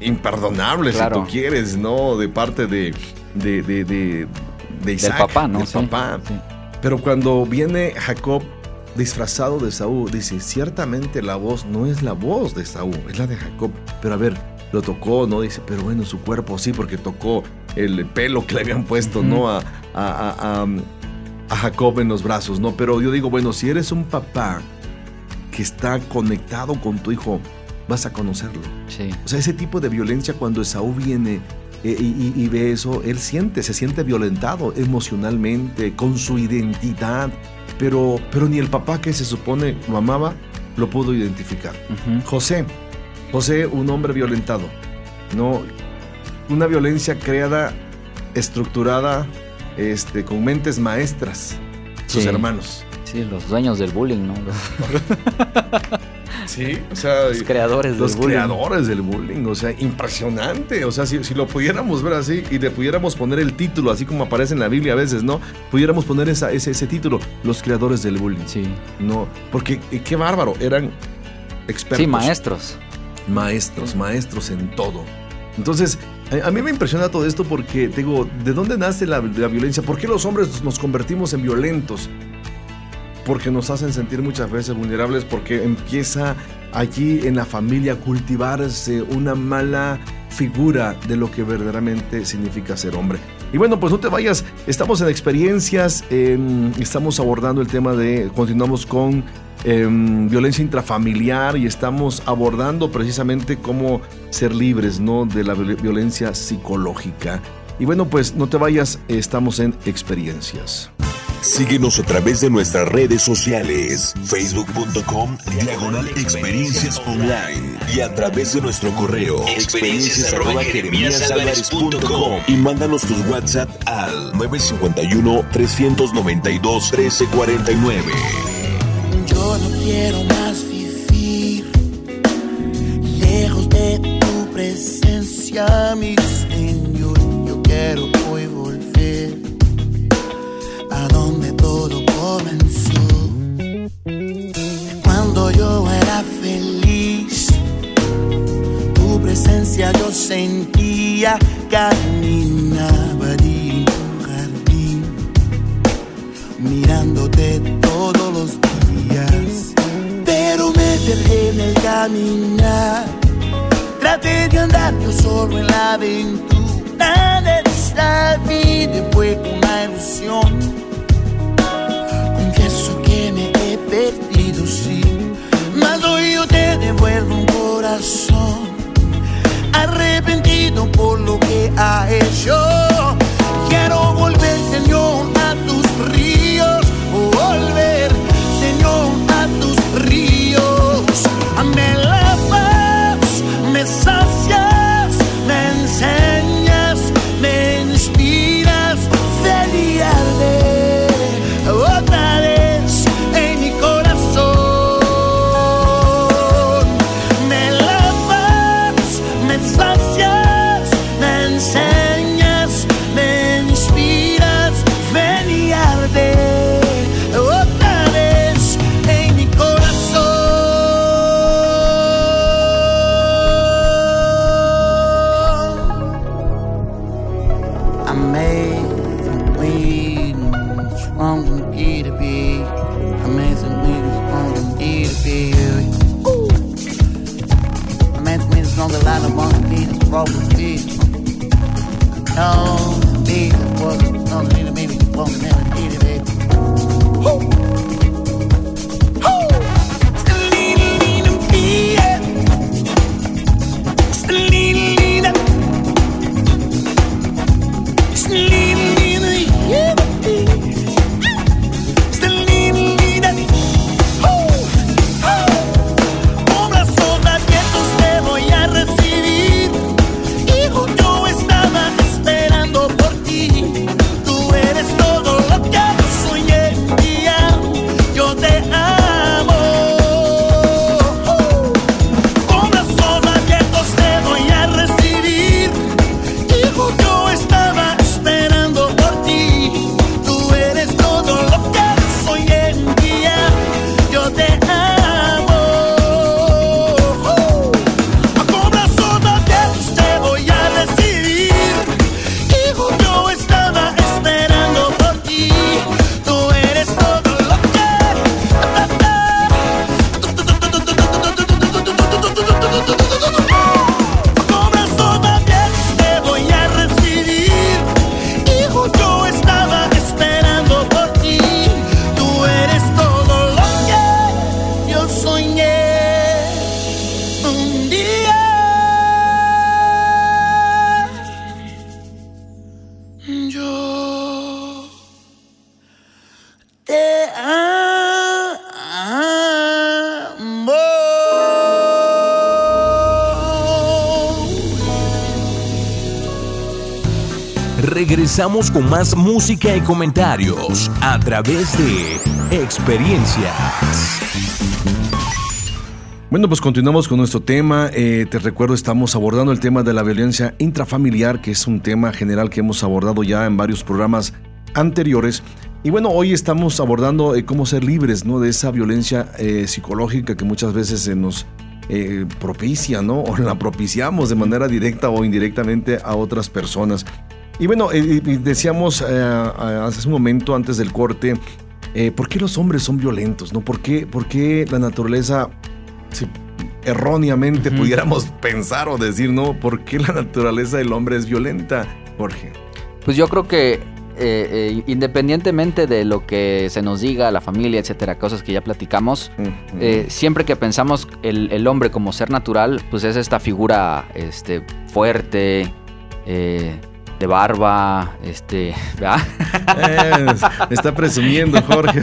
imperdonable, claro, si tú quieres, ¿no? De parte de Isaac. Del papá, ¿no? Del papá. Sí. Pero cuando viene Jacob disfrazado de Esaú, dice, ciertamente la voz no es la voz de Esaú, es la de Jacob. Pero a ver, lo tocó, ¿no? Dice, pero bueno, su cuerpo sí, porque tocó el pelo que le habían puesto, ¿no? A Jacob en los brazos, ¿no? Pero yo digo, bueno, si eres un papá que está conectado con tu hijo, vas a conocerlo. Sí. O sea, ese tipo de violencia, cuando Esaú viene y ve eso, él se siente violentado emocionalmente, con su identidad, pero ni el papá que se supone lo amaba, lo pudo identificar. Uh-huh. José, un hombre violentado, ¿no? Una violencia creada, estructurada, con mentes maestras, sus hermanos. Sí, los dueños del bullying, ¿no? Sí, o sea... Los creadores del bullying, o sea, impresionante. O sea, si lo pudiéramos ver así y le pudiéramos poner el título, así como aparece en la Biblia a veces, ¿no? Pudiéramos poner ese título, los creadores del bullying. Sí. No, porque qué bárbaro, eran expertos. Sí, maestros. Maestros en todo. Entonces, a mí me impresiona todo esto porque, digo, ¿de dónde nace la violencia? ¿Por qué los hombres nos convertimos en violentos? Porque nos hacen sentir muchas veces vulnerables, porque empieza allí en la familia a cultivarse una mala figura de lo que verdaderamente significa ser hombre. Y bueno, pues no te vayas, estamos en Experiencias, estamos abordando el tema de, continuamos con violencia intrafamiliar y estamos abordando precisamente cómo ser libres, ¿no?, de la violencia psicológica. Y bueno, pues no te vayas, estamos en Experiencias. Síguenos a través de nuestras redes sociales, facebook.com/experienciasonline y a través de nuestro correo experiencias@jeremiasalvarez.com y mándanos tus WhatsApp al 951-392-1349. Yo no quiero más vivir lejos de tu presencia, mi Señor. Yo quiero hoy volver a donde todo comenzó, cuando yo era feliz. Tu presencia yo sentía, caminaba en tu jardín, mirándote todos los días. Pero me perdí en el caminar, traté de andar yo solo en la aventura de esta vida, fue una ilusión. Confieso que me he perdido, sí, mas hoy yo te devuelvo un corazón arrepentido por lo que ha hecho. Quiero volver, Señor, a tus ríos, volver, Señor, a tus ríos. Me lavas, me sacias, me enseñas, me inspiras, feliz. Regresamos con más música y comentarios a través de Experiencias. Bueno, pues continuamos con nuestro tema. Te recuerdo, estamos abordando el tema de la violencia intrafamiliar, que es un tema general que hemos abordado ya en varios programas anteriores. Y bueno, hoy estamos abordando cómo ser libres, ¿no?, de esa violencia psicológica que muchas veces se nos propicia, ¿no? O la propiciamos de manera directa o indirectamente a otras personas. Y bueno, decíamos hace un momento antes del corte, ¿por qué los hombres son violentos? ¿No? ¿Por qué la naturaleza, si erróneamente pudiéramos pensar o decir, ¿no? ¿Por qué la naturaleza del hombre es violenta, Jorge? Pues yo creo que independientemente de lo que se nos diga, la familia, etcétera, cosas que ya platicamos, siempre que pensamos el hombre como ser natural, pues es esta figura fuerte, de barba, ¿verdad? Me está presumiendo, Jorge.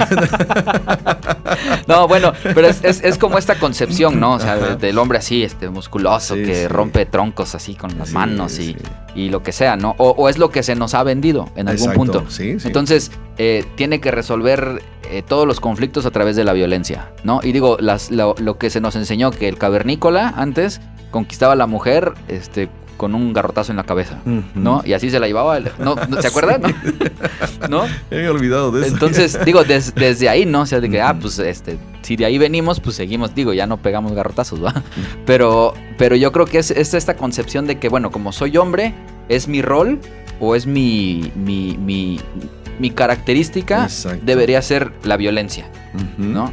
No, bueno, pero es como esta concepción, ¿no? O sea, del hombre así, musculoso, sí, que rompe troncos así con las manos y lo que sea, ¿no? O es lo que se nos ha vendido en algún punto. Sí, sí. Entonces, tiene que resolver todos los conflictos a través de la violencia, ¿no? Y digo, lo que se nos enseñó que el cavernícola antes conquistaba a la mujer, con un garrotazo en la cabeza, ¿no? Y así se la llevaba, ¿no? ¿Se acuerdan? ¿No? Me había olvidado de eso. Entonces, digo, desde ahí, ¿no? O sea, de que, pues, si de ahí venimos, pues seguimos, digo, ya no pegamos garrotazos, ¿va? Pero yo creo que es esta concepción de que, bueno, como soy hombre, es mi rol o es mi característica, debería ser la violencia, ¿no?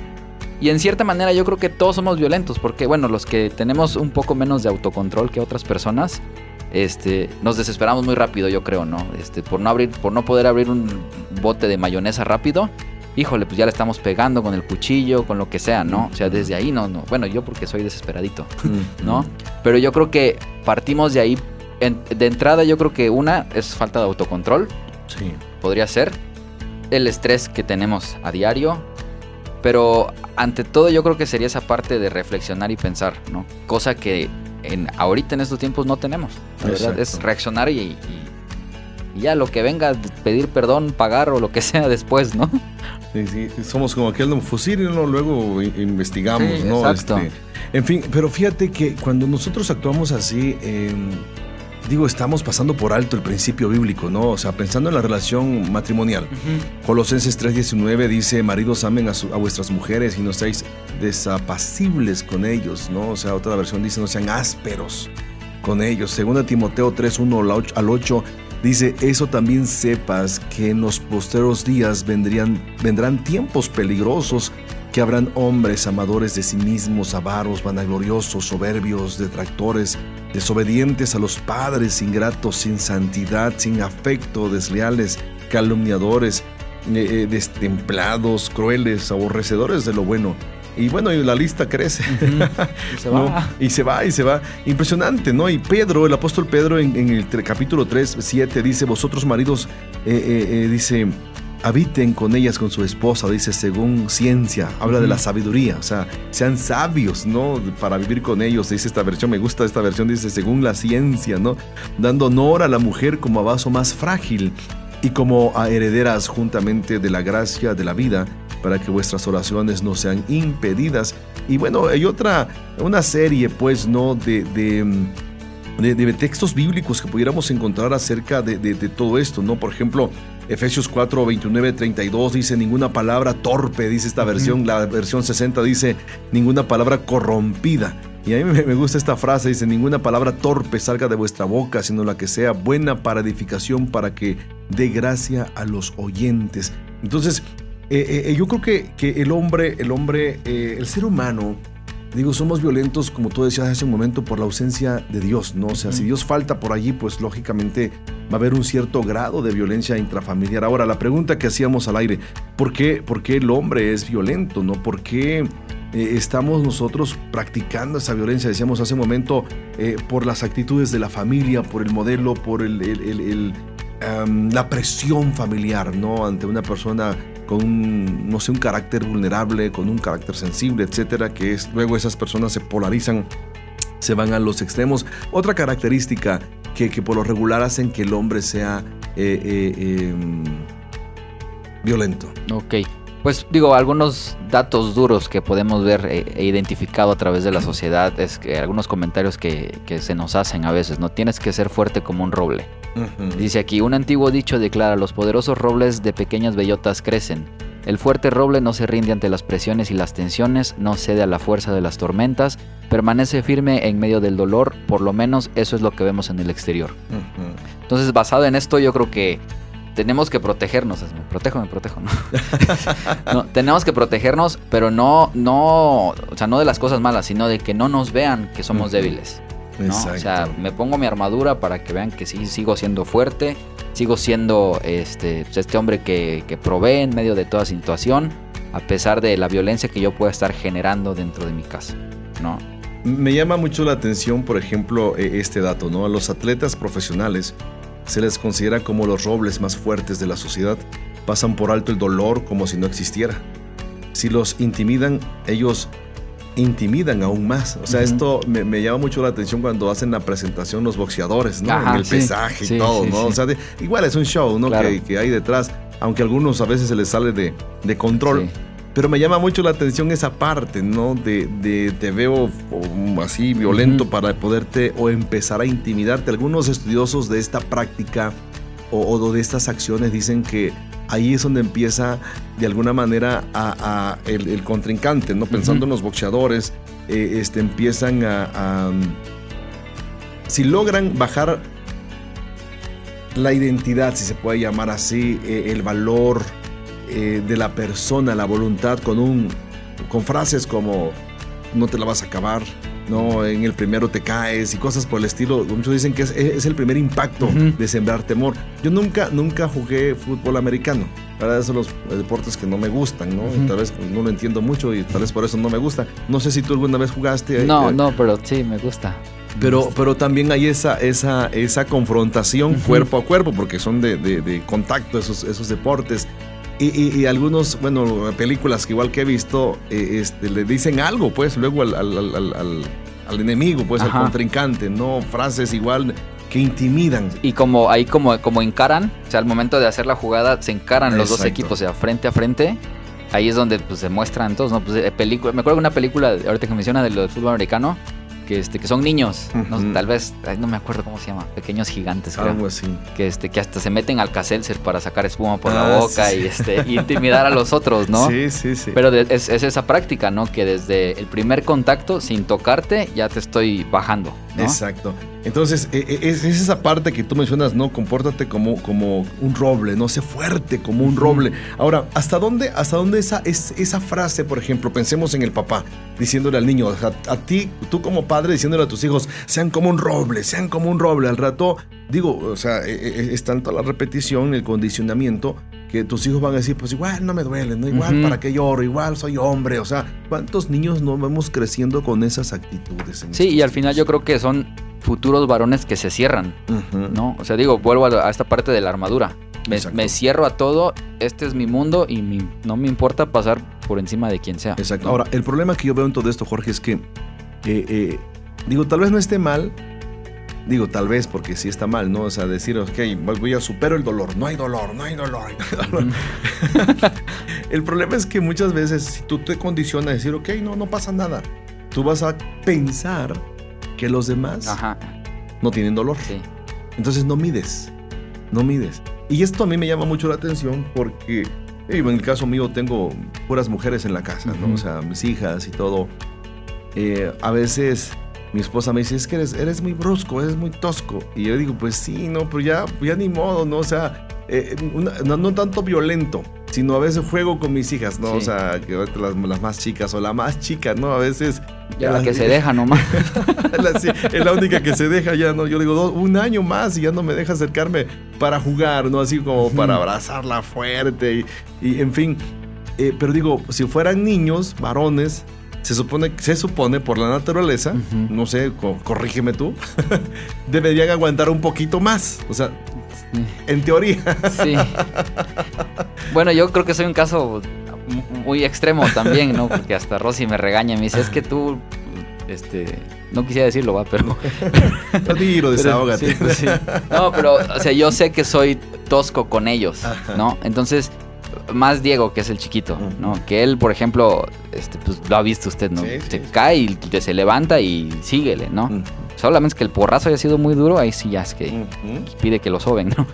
Y en cierta manera yo creo que todos somos violentos porque, bueno, los que tenemos un poco menos de autocontrol que otras personas, nos desesperamos muy rápido, yo creo, ¿no? Por no poder abrir un bote de mayonesa rápido, híjole, pues ya le estamos pegando con el cuchillo, con lo que sea, ¿no? O sea, desde ahí no. Bueno, yo porque soy desesperadito, ¿no? Pero yo creo que partimos de ahí. De entrada yo creo que una es falta de autocontrol. Sí. Podría ser. El estrés que tenemos a diario. Pero ante todo yo creo que sería esa parte de reflexionar y pensar, ¿no? Cosa que ahorita en estos tiempos no tenemos. La verdad es reaccionar y ya lo que venga, pedir perdón, pagar o lo que sea después, ¿no? Sí, sí, somos como aquel fusil y luego investigamos, sí, ¿no? Exacto. En fin, pero fíjate que cuando nosotros actuamos así, estamos pasando por alto el principio bíblico, ¿no? O sea, pensando en la relación matrimonial. Colosenses 3:19 dice, maridos, amen a vuestras mujeres y no seáis desapacibles con ellos, ¿no? O sea, otra versión dice, no sean ásperos con ellos. Segunda Timoteo 3:1-8 dice, eso también sepas que en los posteros días vendrán tiempos peligrosos, que habrán hombres amadores de sí mismos, avaros, vanagloriosos, soberbios, detractores, desobedientes a los padres, ingratos, sin santidad, sin afecto, desleales, calumniadores, destemplados, crueles, aborrecedores de lo bueno. Y bueno, y la lista crece. Y se va. Impresionante, ¿no? Y Pedro, el apóstol Pedro, en el capítulo 3:7, dice, vosotros maridos, dice, habiten con ellas, con su esposa, dice, según ciencia, habla de la sabiduría, o sea, sean sabios, ¿no? Para vivir con ellos, dice esta versión, me gusta esta versión, dice, según la ciencia, ¿no? Dando honor a la mujer como a vaso más frágil y como a herederas juntamente de la gracia de la vida, para que vuestras oraciones no sean impedidas. Y bueno, hay una serie, pues, ¿no? De textos bíblicos que pudiéramos encontrar acerca de todo esto, ¿no? Por ejemplo, Efesios 4:29-32 dice, ninguna palabra torpe, dice esta versión. La versión 60 dice, ninguna palabra corrompida. Y a mí me gusta esta frase, dice, ninguna palabra torpe salga de vuestra boca, sino la que sea buena para edificación, para que dé gracia a los oyentes. Entonces, yo creo que el ser humano, digo, somos violentos, como tú decías hace un momento, por la ausencia de Dios, ¿no? O sea, si Dios falta por allí, pues lógicamente va a haber un cierto grado de violencia intrafamiliar. Ahora, la pregunta que hacíamos al aire, ¿por qué el hombre es violento, no? ¿Por qué estamos nosotros practicando esa violencia? Decíamos hace un momento, por las actitudes de la familia, por el modelo, por la presión familiar, ¿no? Ante una persona con un carácter vulnerable, con un carácter sensible, etcétera, que es, luego esas personas se polarizan, se van a los extremos. Otra característica que por lo regular hacen que el hombre sea violento. Ok, pues digo, algunos datos duros que podemos ver identificado a través de la sociedad es que algunos comentarios que se nos hacen a veces, ¿no? Tienes que ser fuerte como un roble. Dice aquí, un antiguo dicho declara, los poderosos robles de pequeñas bellotas crecen, El fuerte roble no se rinde ante las presiones y las tensiones, no cede a la fuerza de las tormentas, permanece firme en medio del dolor, por lo menos eso es lo que vemos en el exterior. Uh-huh. Entonces, basado en esto, yo creo que tenemos que protegernos. Me protejo, ¿no? No, tenemos que protegernos, pero no de las cosas malas, sino de que no nos vean que somos débiles, ¿no? Exacto. O sea, me pongo mi armadura para que vean que sí sigo siendo fuerte, sigo siendo este hombre que provee en medio de toda situación, a pesar de la violencia que yo pueda estar generando dentro de mi casa, ¿no? Me llama mucho la atención, por ejemplo, este dato, ¿no? A los atletas profesionales se les considera como los robles más fuertes de la sociedad. Pasan por alto el dolor como si no existiera. Si los intimidan, ellos intimidan aún más. O sea, uh-huh. Esto me llama mucho la atención cuando hacen la presentación los boxeadores, ¿no? Ajá, en el pesaje y todo, ¿no? Sí. O sea, igual es un show, ¿no? Claro. Que hay detrás, aunque a algunos a veces se les sale de control. Sí. Pero me llama mucho la atención esa parte, ¿no? De te veo así violento, uh-huh, para poderte o empezar a intimidarte. Algunos estudiosos de esta práctica o de estas acciones dicen que ahí es donde empieza de alguna manera el contrincante, ¿no? Pensando, uh-huh, en los boxeadores, empiezan a... Si logran bajar la identidad, si se puede llamar así, el valor de la persona, la voluntad, con frases como no te la vas a acabar, no, en el primero te caes y cosas por el estilo. Muchos dicen que es el primer impacto, uh-huh, de sembrar temor. Yo nunca jugué fútbol americano, para eso los deportes que no me gustan, ¿no? Uh-huh. Tal vez no lo entiendo mucho y tal vez por eso no me gusta. No sé si tú alguna vez jugaste. No, pero sí me gusta. Pero también hay esa confrontación, uh-huh, cuerpo a cuerpo, porque son de contacto esos deportes. Y algunos, bueno, películas que igual que he visto, le dicen algo, pues, luego al enemigo, pues, ajá, al contrincante, ¿no? Frases igual que intimidan. Y como ahí como encaran, o sea, al momento de hacer la jugada, se encaran, exacto, los dos equipos, o sea, frente a frente. Ahí es donde, pues, se muestran todos, ¿no? Pues, me acuerdo de una película, ahorita que menciona, de lo del fútbol americano, que son niños, uh-huh, ¿no? Tal vez, no me acuerdo cómo se llama, pequeños gigantes, creo. Algo así. Que hasta se meten al Alka-Seltzer para sacar espuma por la boca, sí, y intimidar a los otros, ¿no? Sí. Pero es esa práctica, ¿no? Que desde el primer contacto, sin tocarte, ya te estoy bajando, ¿no? Exacto. Entonces, es esa parte que tú mencionas, ¿no? Compórtate como un roble, ¿no? Sé fuerte como un roble. Ahora, ¿hasta dónde esa frase, por ejemplo, pensemos en el papá diciéndole al niño, a ti, tú como padre diciéndole a tus hijos, sean como un roble, al rato, digo, o sea, es tanto la repetición, el condicionamiento, que tus hijos van a decir, pues igual no me duele, ¿no? Igual, uh-huh, para qué lloro, igual soy hombre. O sea, ¿cuántos niños no vamos creciendo con esas actitudes? Sí, y al final yo creo que son futuros varones que se cierran, uh-huh, ¿no? O sea, digo, vuelvo a esta parte de la armadura. Me cierro a todo, este es mi mundo y no me importa pasar por encima de quien sea. Exacto. Ahora, el problema que yo veo en todo esto, Jorge, es que, digo, tal vez no esté mal. Digo, tal vez, porque sí está mal, ¿no? O sea, decir, ok, voy a superar el dolor. No hay dolor. El problema es que muchas veces, si tú te condicionas a decir, ok, no pasa nada, tú vas a pensar que los demás, ajá, no tienen dolor. Sí. Entonces no mides. Y esto a mí me llama mucho la atención porque, en el caso mío, tengo puras mujeres en la casa, ¿no? Uh-huh. O sea, mis hijas y todo. A veces... Mi esposa me dice, es que eres muy brusco, eres muy tosco. Y yo digo, pues sí, no, pero ya ni modo, ¿no? O sea, no tanto violento, sino a veces juego con mis hijas, ¿no? Sí. O sea, que las más chicas o la más chica, ¿no? A veces... Ya la que se deja nomás. Es la única que se deja ya, ¿no? Yo le digo, 1 año más y ya no me deja acercarme para jugar, ¿no? Así como para abrazarla fuerte y en fin. Pero digo, si fueran niños, varones... Se supone por la naturaleza, uh-huh, no sé, corrígeme tú, deberían aguantar un poquito más, o sea, sí, en teoría. Sí. Bueno, yo creo que soy un caso muy extremo también, ¿no? Porque hasta Rosy me regaña y me dice, es que tú, no quisiera decirlo, va, pero... No, dilo, desahógate. Sí, pues, sí. No, pero, o sea, yo sé que soy tosco con ellos, ¿no? Entonces... Más Diego, que es el chiquito, ¿no? Que él, por ejemplo, pues, lo ha visto usted, ¿no? Sí, se cae y se levanta y síguele, ¿no? Uh-huh. solamente que el porrazo haya sido muy duro, ahí sí ya es que pide que lo soben, ¿no?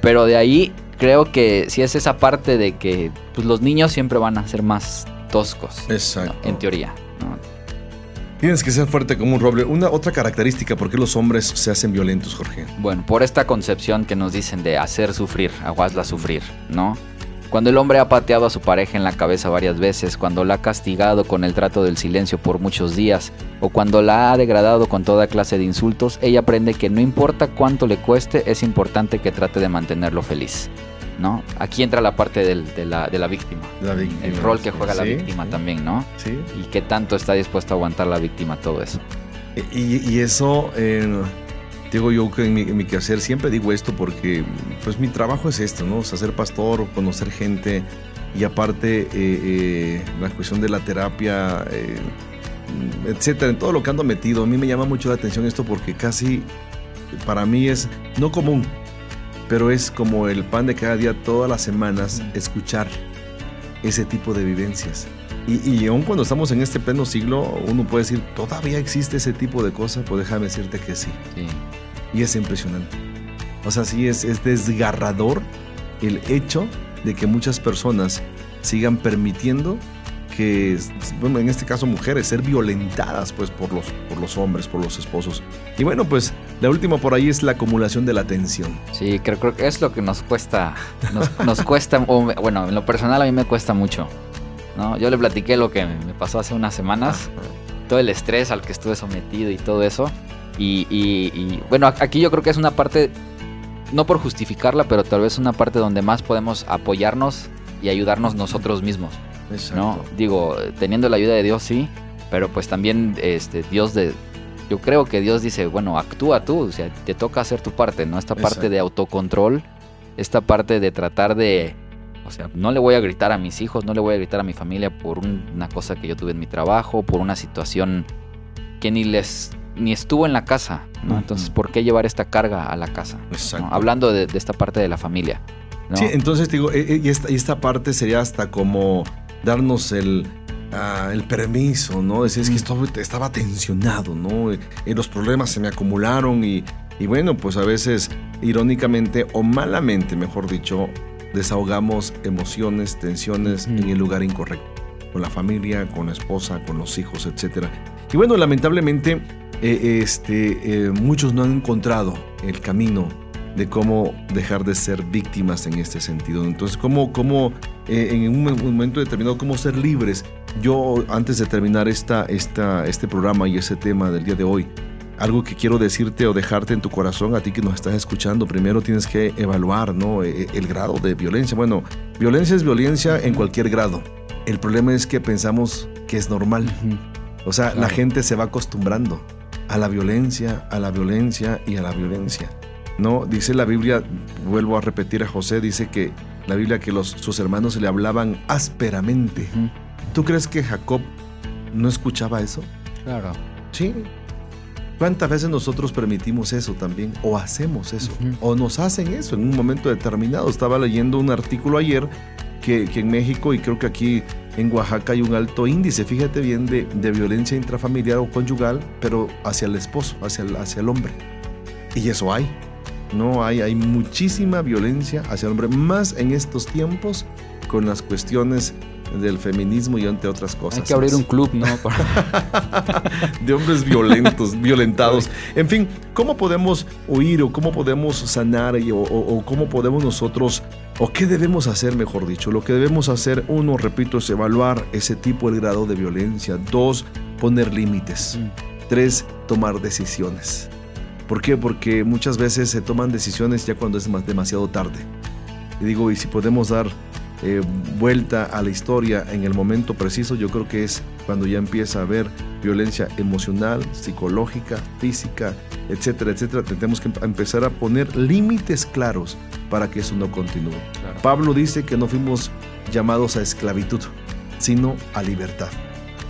Pero de ahí creo que sí es esa parte de que pues, los niños siempre van a ser más toscos. Exacto. ¿No? En teoría, ¿no? Tienes que ser fuerte como un roble. Una otra característica, ¿por qué los hombres se hacen violentos, Jorge? Bueno, por esta concepción que nos dicen de hacer sufrir, o hazla sufrir, ¿no? Cuando el hombre ha pateado a su pareja en la cabeza varias veces, cuando la ha castigado con el trato del silencio por muchos días, o cuando la ha degradado con toda clase de insultos, ella aprende que no importa cuánto le cueste, es importante que trate de mantenerlo feliz, ¿no? Aquí entra la parte de la víctima. La víctima. El rol que juega, sí, la víctima, sí, también, ¿no? Sí. Y qué tanto está dispuesto a aguantar la víctima todo eso. Y eso, digo yo que en mi quehacer siempre digo esto porque pues mi trabajo es esto, ¿no? O sea, ser pastor, conocer gente y aparte la cuestión de la terapia, etcétera, en todo lo que ando metido. A mí me llama mucho la atención esto porque casi para mí es no común, pero es como el pan de cada día, todas las semanas, escuchar ese tipo de vivencias. Y aún cuando estamos en este pleno siglo, uno puede decir, ¿todavía existe ese tipo de cosas? Pues déjame decirte que sí. Sí. Y es impresionante. O sea, sí, es desgarrador el hecho de que muchas personas sigan permitiendo que, bueno, en este caso mujeres, ser violentadas pues por los hombres, por los esposos. Y bueno, pues la última por ahí es la acumulación de la tensión. Sí, creo que es lo que nos cuesta, nos cuesta, bueno, en lo personal a mí me cuesta mucho, ¿no? Yo le platiqué lo que me pasó hace unas semanas, todo el estrés al que estuve sometido y todo eso. Y bueno, aquí yo creo que es una parte, no por justificarla, pero tal vez una parte donde más podemos apoyarnos y ayudarnos nosotros mismos. Exacto. No, digo, teniendo la ayuda de Dios, sí, pero pues también yo creo que Dios dice, bueno, actúa tú, o sea, te toca hacer tu parte, ¿no? Esta parte, exacto, de autocontrol, esta parte de tratar de, o sea, no le voy a gritar a mis hijos, no le voy a gritar a mi familia por una cosa que yo tuve en mi trabajo, por una situación que ni estuvo en la casa, ¿no? Uh-huh. Entonces, ¿por qué llevar esta carga a la casa? Exacto. ¿No? Hablando de esta parte de la familia, ¿no? Sí, entonces digo, esta parte sería hasta como darnos el permiso, ¿no? Decir, es que estaba tensionado, ¿no? Los problemas se me acumularon y bueno, pues a veces, irónicamente o malamente, mejor dicho, desahogamos emociones, tensiones en el lugar incorrecto. Con la familia, con la esposa, con los hijos, etc. Y bueno, lamentablemente, muchos no han encontrado el camino de cómo dejar de ser víctimas en este sentido. Entonces, cómo en un momento determinado, cómo ser libres. Yo, antes de terminar este programa y ese tema del día de hoy, algo que quiero decirte o dejarte en tu corazón, a ti que nos estás escuchando, primero tienes que evaluar, ¿no?, el grado de violencia. Bueno, violencia es violencia en cualquier grado. El problema es que pensamos que es normal. O sea, claro, la gente se va acostumbrando a la violencia. No, dice la Biblia, vuelvo a repetir a José, dice que la Biblia que sus hermanos le hablaban ásperamente. Uh-huh. ¿Tú crees que Jacob no escuchaba eso? Claro. Sí. ¿Cuántas veces nosotros permitimos eso también? O hacemos eso, o nos hacen eso en un momento determinado. Estaba leyendo un artículo ayer que en México, y creo que aquí en Oaxaca, hay un alto índice, fíjate bien, de violencia intrafamiliar o conyugal, pero hacia el esposo, hacia el hombre. Y eso hay. No hay muchísima violencia hacia el hombre, más en estos tiempos con las cuestiones del feminismo y entre otras cosas. Hay que abrir un club, ¿no? De hombres violentados. En fin, ¿cómo podemos huir o cómo podemos sanar o cómo podemos nosotros, o qué debemos hacer, mejor dicho? Lo que debemos hacer, uno, repito, es evaluar ese tipo, el grado de violencia. 2, poner límites. 3, tomar decisiones. ¿Por qué? Porque muchas veces se toman decisiones ya cuando es demasiado tarde. Y digo, y si podemos dar vuelta a la historia en el momento preciso, yo creo que es cuando ya empieza a haber violencia emocional, psicológica, física, etcétera, etcétera. Tenemos que empezar a poner límites claros para que eso no continúe. Claro. Pablo dice que no fuimos llamados a esclavitud, sino a libertad.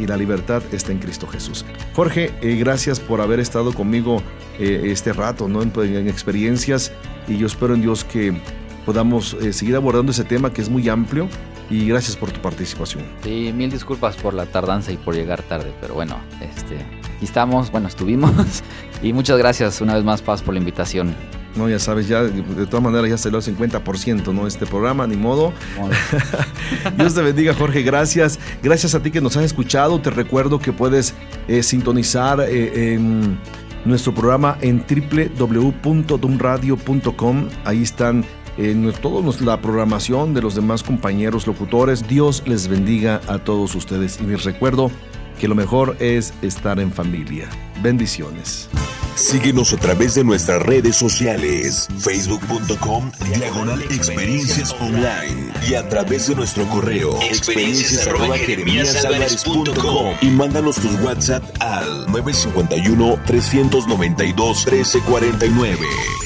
Y la libertad está en Cristo Jesús. Jorge, gracias por haber estado conmigo este rato, ¿no?, en experiencias, y yo espero en Dios que podamos seguir abordando ese tema que es muy amplio, y gracias por tu participación. Sí, mil disculpas por la tardanza y por llegar tarde, pero bueno, Aquí estamos, bueno, estuvimos. Y muchas gracias una vez más, Paz, por la invitación. No, ya sabes, ya de todas maneras ya salió el 50%, ¿no? Este programa, ni modo. Dios te bendiga, Jorge, gracias. Gracias a ti que nos has escuchado. Te recuerdo que puedes sintonizar en nuestro programa en www.dumradio.com. Ahí están toda la programación de los demás compañeros locutores. Dios les bendiga a todos ustedes. Y les recuerdo que lo mejor es estar en familia. Bendiciones. Síguenos a través de nuestras redes sociales, facebook.com/experienciasonline y a través de nuestro correo experiencias@jeremiasalvarez.com y mándanos tus WhatsApp al 951-392-1349.